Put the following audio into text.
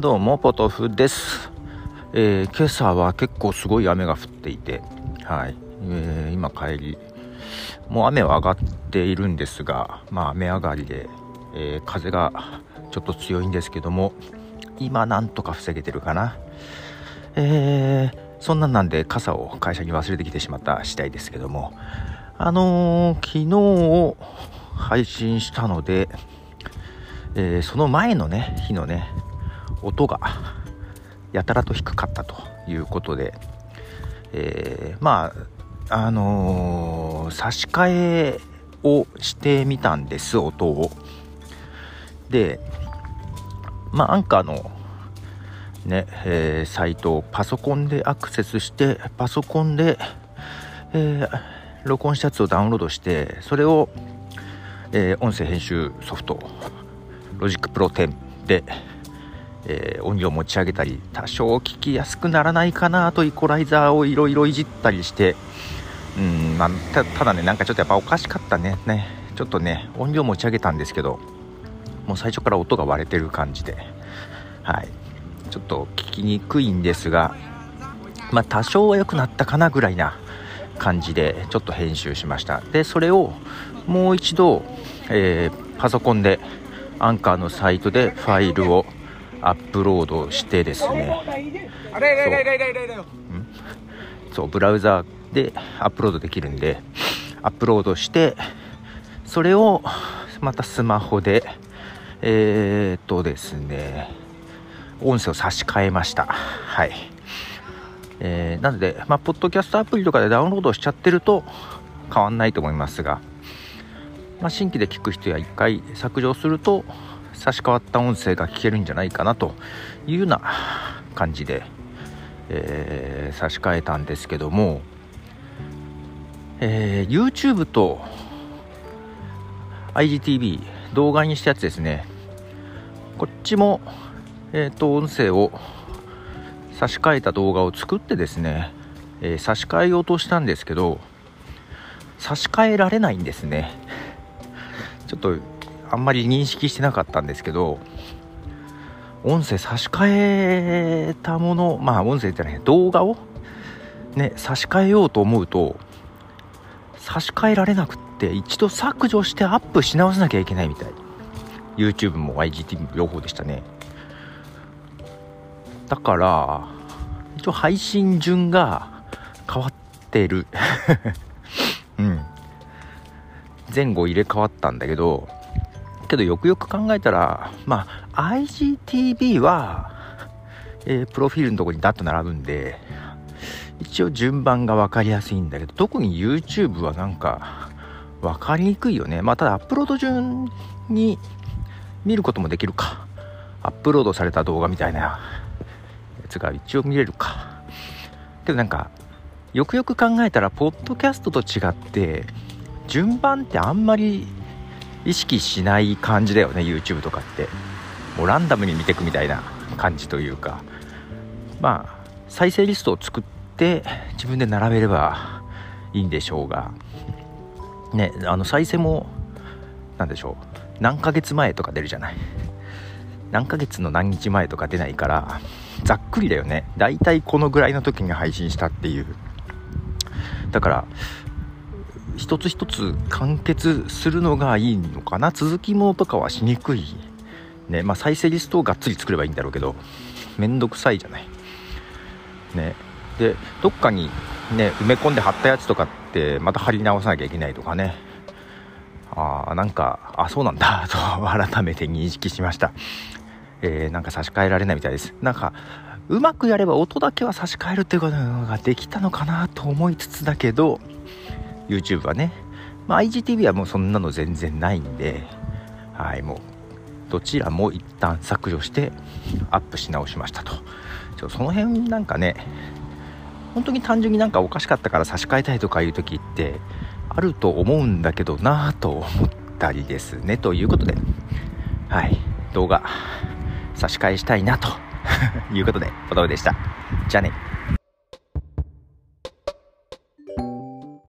どうもポトフです、今朝は結構すごい雨が降っていて、はい、今帰りもう雨は上がっているんですが、まあ、雨上がりで、風がちょっと強いんですけども今なんとか防げてるかな、そんなんで傘を会社に忘れてきてしまった次第ですけども、昨日配信したので、その前のね日のね音がやたらと低かったということで、まあ差し替えをしてみたんです、音を。でまあAnkerのね、サイトをパソコンでアクセスしてパソコンで、録音したやつをダウンロードしてそれを、音声編集ソフトロジックプロ10で、音量を持ち上げたり多少聞きやすくならないかなとイコライザーをいろいろいじったりして、まあ、ただねなんかちょっとやっぱおかしかったねちょっとね音量持ち上げたんですけどもう最初から音が割れてる感じで、はい、ちょっと聞きにくいんですが、まあ、多少は良くなったかなぐらいな感じでちょっと編集しました。でそれをもう一度、パソコンでAnkerのサイトでファイルをアップロードしてですね、そうブラウザーでアップロードできるんでアップロードしてそれをまたスマホでですね音声を差し替えました。はい、なので、まあ、ポッドキャストアプリとかでダウンロードしちゃってると変わんないと思いますが、まあ、新規で聞く人や一回削除すると差し替わった音声が聞けるんじゃないかなというような感じで、差し替えたんですけども、YouTube と IGTV 動画にしたやつですね、こっちも、音声を差し替えた動画を作ってですね、差し替えようとしたんですけど差し替えられないんですね。ちょっとあんまり認識してなかったんですけど音声差し替えたもの、まあ音声じゃない動画をね差し替えようと思うと差し替えられなくって一度削除してアップし直さなきゃいけないみたい。 YouTube も IGTV 両方でしたね。だから一応配信順が変わってる、前後入れ替わったんだけどよくよく考えたら、まあ、IGTV は、プロフィールのところにダッと並ぶんで一応順番が分かりやすいんだけど特に YouTube はなんか分かりにくいよね。まあただアップロード順に見ることもできるかアップロードされた動画みたいなが一応見れるか。でもなんかよくよく考えたらポッドキャストと違って順番ってあんまり意識しない感じだよね。 YouTube とかってもうランダムに見てくみたいな感じというか、まあ再生リストを作って自分で並べればいいんでしょうがね、再生もなんでしょう何ヶ月前とか出るじゃない、何ヶ月の何日前とか出ないからざっくりだよね。だいたいこのぐらいの時に配信したっていう。だから一つ一つ完結するのがいいのかな、続きものとかはしにくいね。まあ再生リストをがっつり作ればいいんだろうけどめんどくさいじゃないね。でどっかにね埋め込んで貼ったやつとかってまた貼り直さなきゃいけないとかね、なんかそうなんだと改めて認識しました。なんか差し替えられないみたいです。なんかうまくやれば音だけは差し替えるっていうことができたのかなと思いつつだけど YouTube はね、まあ、IGTV はもうそんなの全然ないんで、はい、もうどちらも一旦削除してアップし直しましたと。その辺なんかね本当に単純になんかおかしかったから差し替えたいとかいう時ってあると思うんだけどなと思ったりですね、ということで、はい、動画差し替えしたいなということでポトフでした。じゃあね。